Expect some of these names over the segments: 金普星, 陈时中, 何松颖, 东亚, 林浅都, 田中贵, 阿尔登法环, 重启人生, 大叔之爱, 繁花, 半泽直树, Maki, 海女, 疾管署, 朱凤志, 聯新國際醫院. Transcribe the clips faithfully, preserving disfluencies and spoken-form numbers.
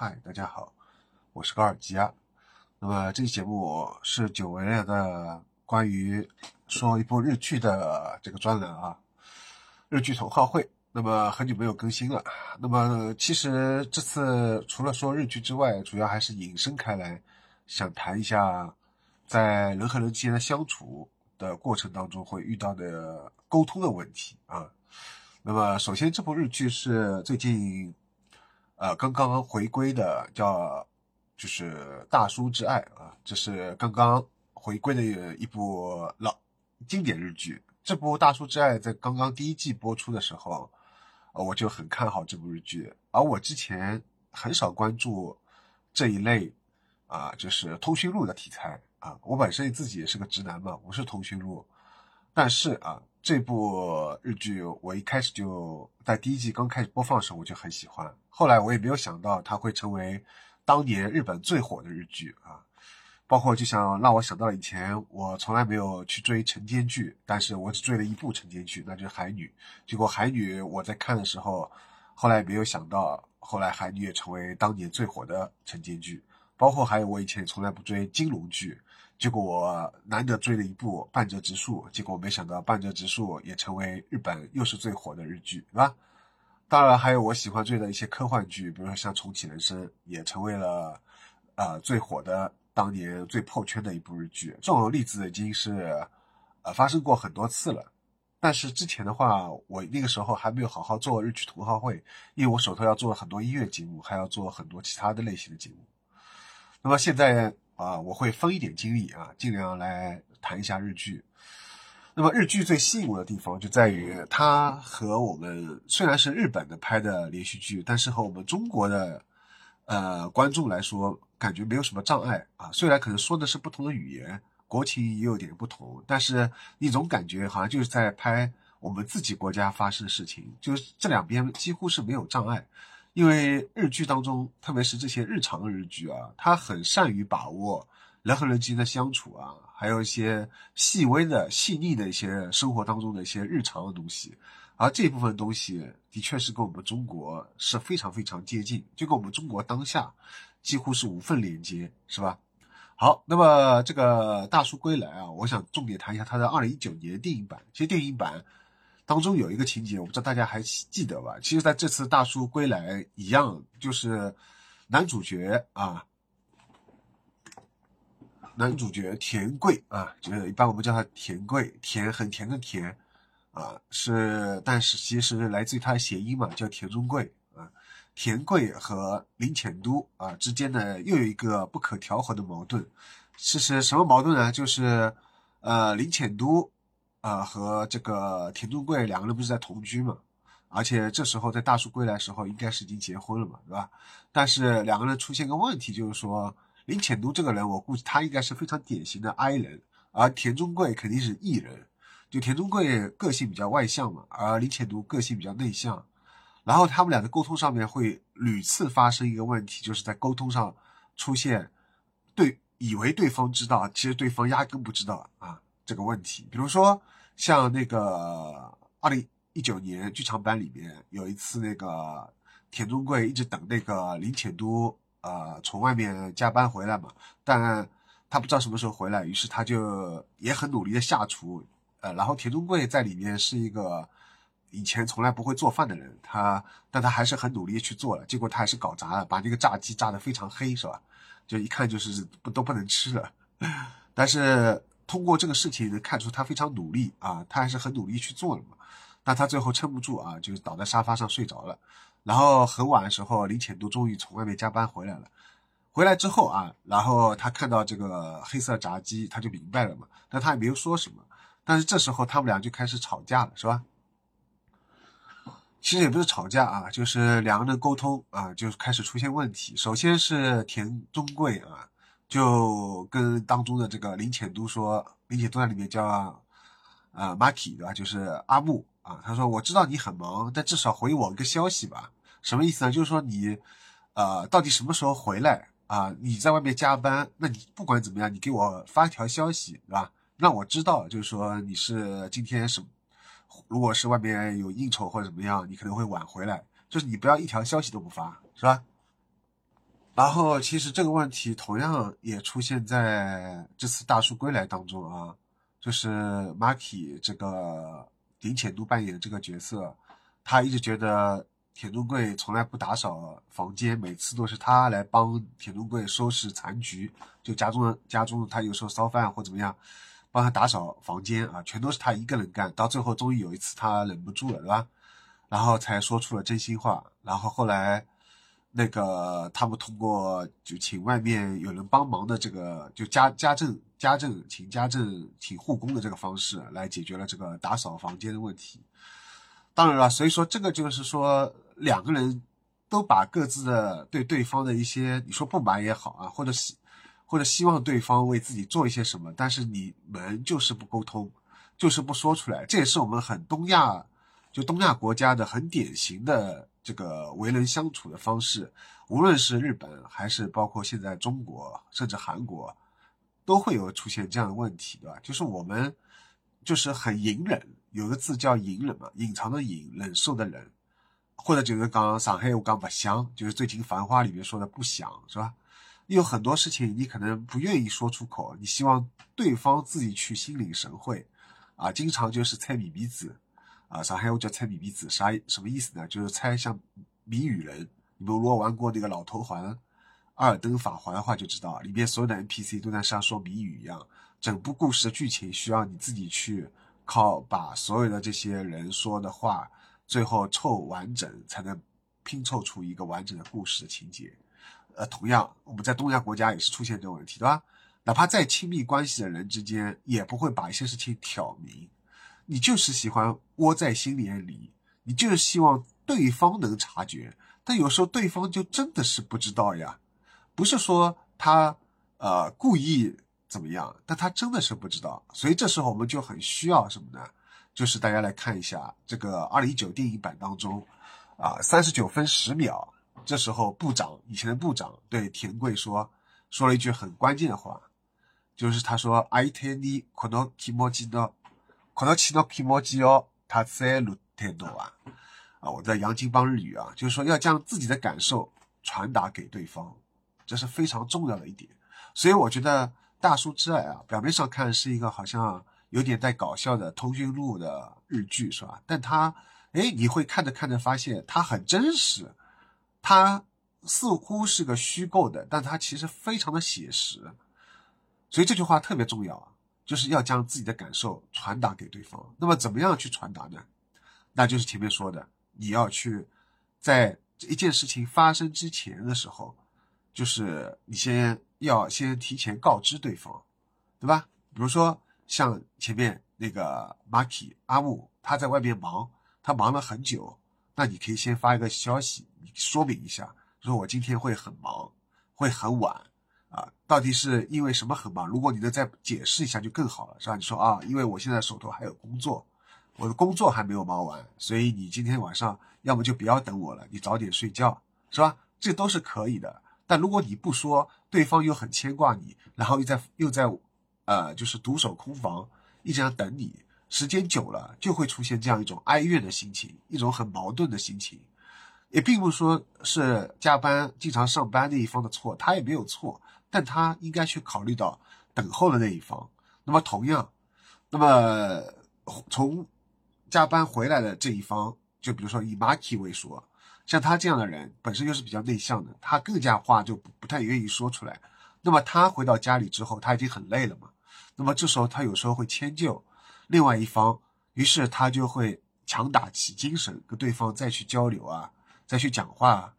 嗨，大家好，我是高尔基亚。那么这期节目是久违了的关于说一部日剧的这个专栏啊，日剧同好会。那么很久没有更新了。那么其实这次除了说日剧之外，主要还是引申开来，想谈一下在人和人之间的相处的过程当中会遇到的沟通的问题啊。那么首先这部日剧是最近呃刚刚回归的，叫就是大叔之爱啊，这是刚刚回归的一部老经典日剧。这部大叔之爱在刚刚第一季播出的时候，呃、我就很看好这部日剧，而我之前很少关注这一类啊，就是通讯录的题材啊。我本身自己也是个直男嘛，我是通讯录，但是啊，这部日剧我一开始就在第一季刚开始播放的时候我就很喜欢，后来我也没有想到它会成为当年日本最火的日剧啊，包括就想让我想到以前我从来没有去追晨间剧，但是我只追了一部晨间剧，那就是海女。结果海女我在看的时候，后来没有想到后来海女也成为当年最火的晨间剧，包括还有我以前从来不追金融剧，结果我难得追了一部半泽直树，结果没想到半泽直树也成为日本又是最火的日剧，对吧？当然还有我喜欢追的一些科幻剧，比如说像重启人生也成为了呃最火的当年最破圈的一部日剧。这种例子已经是呃发生过很多次了，但是之前的话我那个时候还没有好好做日剧同好会，因为我手头要做很多音乐节目，还要做很多其他的类型的节目。那么现在啊，我会分一点精力啊，尽量来谈一下日剧。那么日剧最吸引我的地方就在于它和我们虽然是日本的拍的连续剧，但是和我们中国的呃观众来说感觉没有什么障碍啊。虽然可能说的是不同的语言，国情也有点不同，但是一种感觉好像就是在拍我们自己国家发生的事情，就是这两边几乎是没有障碍。因为日剧当中，特别是这些日常日剧啊，它很善于把握人和人之间的相处啊，还有一些细微的细腻的一些生活当中的一些日常的东西，而这部分东西的确是跟我们中国是非常非常接近，就跟我们中国当下几乎是无缝连接，是吧？好，那么这个大叔归来啊，我想重点谈一下它的二零一九年电影版。其实电影版当中有一个情节，我不知道大家还记得吧？其实在这次大叔归来一样，就是男主角啊，男主角田贵啊，就是一般我们叫他田贵，田很甜的甜啊，是，但是其实是来自于他的谐音嘛，叫田中贵啊。田贵和林浅都啊之间的又有一个不可调和的矛盾，是是什么矛盾呢？就是呃林浅都呃和这个田中贵两个人不是在同居嘛，而且这时候在大叔归来的时候应该是已经结婚了嘛，对吧？但是两个人出现个问题，就是说林浅都这个人我估计他应该是非常典型的 I 人，而田中贵肯定是 E 人，就田中贵个性比较外向嘛，而林浅都个性比较内向，然后他们俩的沟通上面会屡次发生一个问题，就是在沟通上出现对以为对方知道其实对方压根不知道啊这个问题。比如说像那个二零一九年剧场版里面有一次，那个田中贵一直等那个林浅都呃从外面加班回来嘛，但他不知道什么时候回来，于是他就也很努力的下厨呃然后田中贵在里面是一个以前从来不会做饭的人，他但他还是很努力去做了，结果他还是搞砸了，把那个炸鸡炸得非常黑，是吧？就一看就是不都不能吃了。但是通过这个事情能看出他非常努力啊，他还是很努力去做了嘛。那他最后撑不住啊，就是倒在沙发上睡着了。然后很晚的时候，林浅都终于从外面加班回来了。回来之后啊，然后他看到这个黑色炸鸡，他就明白了嘛。但他也没有说什么。但是这时候他们俩就开始吵架了，是吧？其实也不是吵架啊，就是两个人沟通啊，就开始出现问题。首先是田中贵啊，就跟当中的这个林浅都说，林浅都在里面叫呃 Maki 对吧，就是阿木啊，他说我知道你很忙，但至少回我一个消息吧。什么意思呢？就是说你呃到底什么时候回来啊，你在外面加班，那你不管怎么样你给我发一条消息对吧，让我知道就是说你是今天什么，如果是外面有应酬或者怎么样你可能会晚回来，就是你不要一条消息都不发，是吧？然后其实这个问题同样也出现在这次大叔归来当中啊，就是 Maki 这个林浅都扮演这个角色，他一直觉得田中贵从来不打扫房间，每次都是他来帮田中贵收拾残局，就家中家中他有时候烧饭或怎么样，帮他打扫房间啊，全都是他一个人干。到最后终于有一次他忍不住了，对吧？然后才说出了真心话。然后后来那个他们通过就请外面有人帮忙的这个就家家政家政请家政请护工的这个方式来解决了这个打扫房间的问题。当然了，所以说这个就是说两个人都把各自的对对方的一些你说不满也好啊，或者希或者希望对方为自己做一些什么，但是你们就是不沟通，就是不说出来。这也是我们很东亚就东亚国家的很典型的这个为人相处的方式，无论是日本还是包括现在中国甚至韩国，都会有出现这样的问题，对吧？就是我们就是很隐忍，有个字叫隐忍嘛，隐藏的隐，忍受的忍，或者就是刚上海我刚不想，就是最近繁花里面说的不想，是吧？有很多事情你可能不愿意说出口，你希望对方自己去心领神会啊，经常就是猜谜谜子啊，上海我叫猜谜谜子，啥什么意思呢？就是猜像谜语人，你们如果玩过那个老头环阿尔登法环的话就知道，里面所有的 N P C 都在像说谜语一样，整部故事的剧情需要你自己去靠把所有的这些人说的话最后凑完整，才能拼凑出一个完整的故事的情节。呃，同样我们在东亚国家也是出现这种问题，对吧？哪怕再亲密关系的人之间也不会把一些事情挑明，你就是喜欢窝在心里，你就是希望对方能察觉，但有时候对方就真的是不知道呀，不是说他呃故意怎么样，但他真的是不知道。所以这时候我们就很需要什么呢？就是大家来看一下这个二零一九电影版当中啊， 三十九分十秒，这时候部长以前的部长对田贵说说了一句很关键的话，就是他说相手にこの気持ちのこの気持ちを伝える程度啊啊，我在洋泾浜日语啊，就是说要将自己的感受传达给对方，这是非常重要的一点。所以我觉得大叔之爱啊，表面上看是一个好像有点带搞笑的通讯录的日剧，是吧？但他诶你会看着看着发现他很真实，他似乎是个虚构的，但他其实非常的写实。所以这句话特别重要啊，就是要将自己的感受传达给对方。那么怎么样去传达呢？那就是前面说的，你要去在一件事情发生之前的时候，就是你先要先提前告知对方，对吧？比如说像前面那个 Maki 阿木，他在外面忙，他忙了很久，那你可以先发一个消息，你说明一下，说我今天会很忙，会很晚啊，到底是因为什么很忙？如果你能再解释一下就更好了，是吧？你说啊，因为我现在手头还有工作，我的工作还没有忙完，所以你今天晚上要么就不要等我了，你早点睡觉，是吧？这都是可以的。但如果你不说，对方又很牵挂你，然后又在又在，呃，就是独守空房，一直要等你，时间久了就会出现这样一种哀怨的心情，一种很矛盾的心情。也并不说是加班经常上班那一方的错，他也没有错，但他应该去考虑到等候的那一方。那么同样，那么从加班回来的这一方，就比如说以 Maki 为说。像他这样的人本身就是比较内向的，他更加话就 不, 不太愿意说出来。那么他回到家里之后，他已经很累了嘛，那么这时候他有时候会迁就另外一方，于是他就会强打起精神跟对方再去交流啊，再去讲话啊。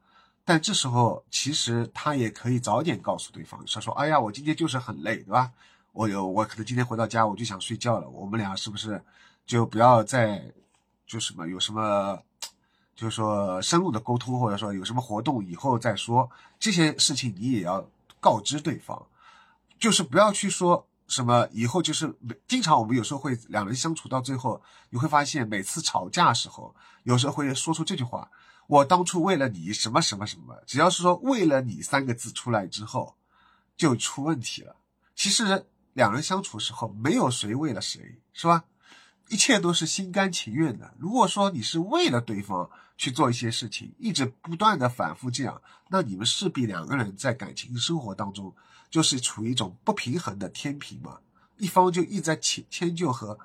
但这时候其实他也可以早点告诉对方，他说哎呀我今天就是很累，对吧？我有我可能今天回到家我就想睡觉了，我们俩是不是就不要再就什么有什么就是说深入的沟通，或者说有什么活动以后再说，这些事情你也要告知对方，就是不要去说什么以后就是经常我们有时候会两人相处到最后，你会发现每次吵架时候，有时候会说出这句话：我当初为了你什么什么什么。只要是说为了你三个字出来之后，就出问题了。其实两人相处时候没有谁为了谁，是吧？一切都是心甘情愿的。如果说你是为了对方去做一些事情，一直不断的反复这样，那你们势必两个人在感情生活当中就是处于一种不平衡的天平嘛，一方就一直在迁就和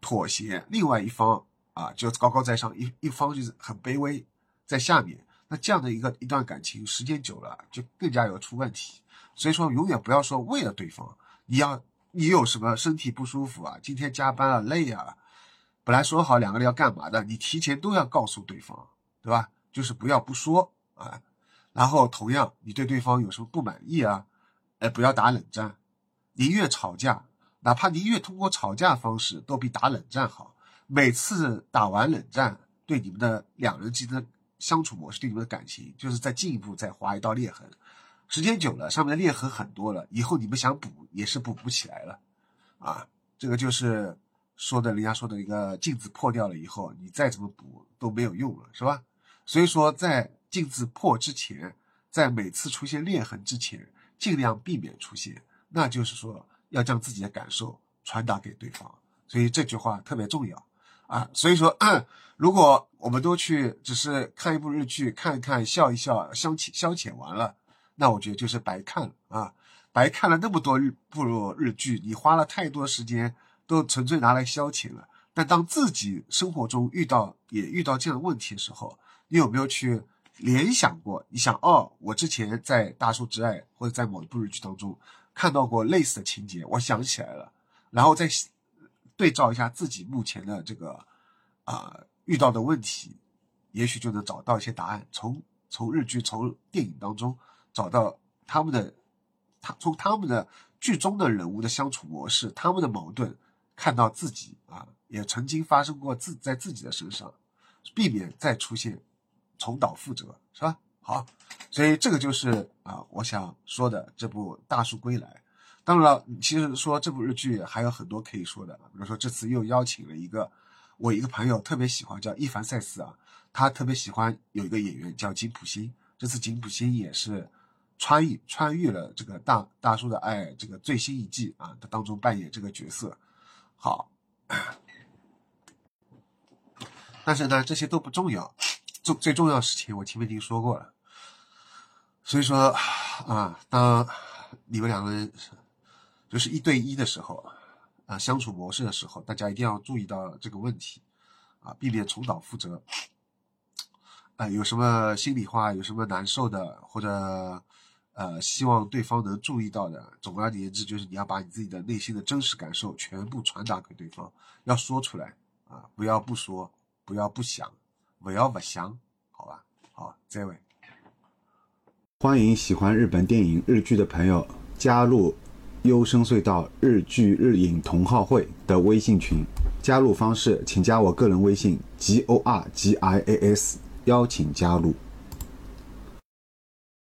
妥协，另外一方啊就高高在上，一一方就是很卑微在下面。那这样的一个一段感情时间久了就更加有出问题。所以说永远不要说为了对方，你要你有什么身体不舒服啊，今天加班啊累啊，本来说好两个人要干嘛的，你提前都要告诉对方，对吧？就是不要不说啊。然后同样你对对方有什么不满意啊，哎，不要打冷战，宁愿吵架，哪怕宁愿通过吵架方式都比打冷战好。每次打完冷战，对你们的两人之间的相处模式，对你们的感情就是在进一步再划一道裂痕。时间久了，上面的裂痕很多了，以后你们想补也是补不起来了，啊，这个就是说的人家说的一个镜子破掉了以后，你再怎么补都没有用了，是吧？所以说，在镜子破之前，在每次出现裂痕之前，尽量避免出现。那就是说，要将自己的感受传达给对方，所以这句话特别重要啊。所以说，嗯、如果我们都去只是看一部日剧，看一看笑一笑，消遣消遣完了。那我觉得就是白看了啊，白看了那么多日部日剧，你花了太多时间都纯粹拿来消遣了。但当自己生活中遇到也遇到这样的问题的时候，你有没有去联想过？你想，哦，我之前在《大叔之爱》或者在某一部日剧当中看到过类似的情节，我想起来了，然后再对照一下自己目前的这个啊、呃、遇到的问题，也许就能找到一些答案。从从日剧、从电影当中。找到他们的他从他们的剧中的人物的相处模式，他们的矛盾，看到自己啊也曾经发生过自在自己的身上，避免再出现重蹈覆辙，是吧？好，所以这个就是啊我想说的这部《大叔归来》。当然了，其实说这部日剧还有很多可以说的，比如说这次又邀请了一个我一个朋友特别喜欢叫伊凡塞斯啊，他特别喜欢有一个演员叫金普星，这次金普星也是。穿越穿越了这个大大叔的爱这个最新一季啊，他当中扮演这个角色。好，但是呢这些都不重要，最最重要的事情我前面已经说过了。所以说啊，当你们两个人就是一对一的时候啊，相处模式的时候，大家一定要注意到这个问题啊，避免重蹈覆辙。啊、呃，有什么心里话，有什么难受的，或者。呃，希望对方能注意到的。总而言之，就是你要把你自己的内心的真实感受全部传达给对方，要说出来啊！不要不说，不要不想，不要不想，好吧？好，这位，欢迎喜欢日本电影、日剧的朋友加入优声隧道日剧日影同好会的微信群。加入方式，请加我个人微信 G O R G I A S， 邀请加入。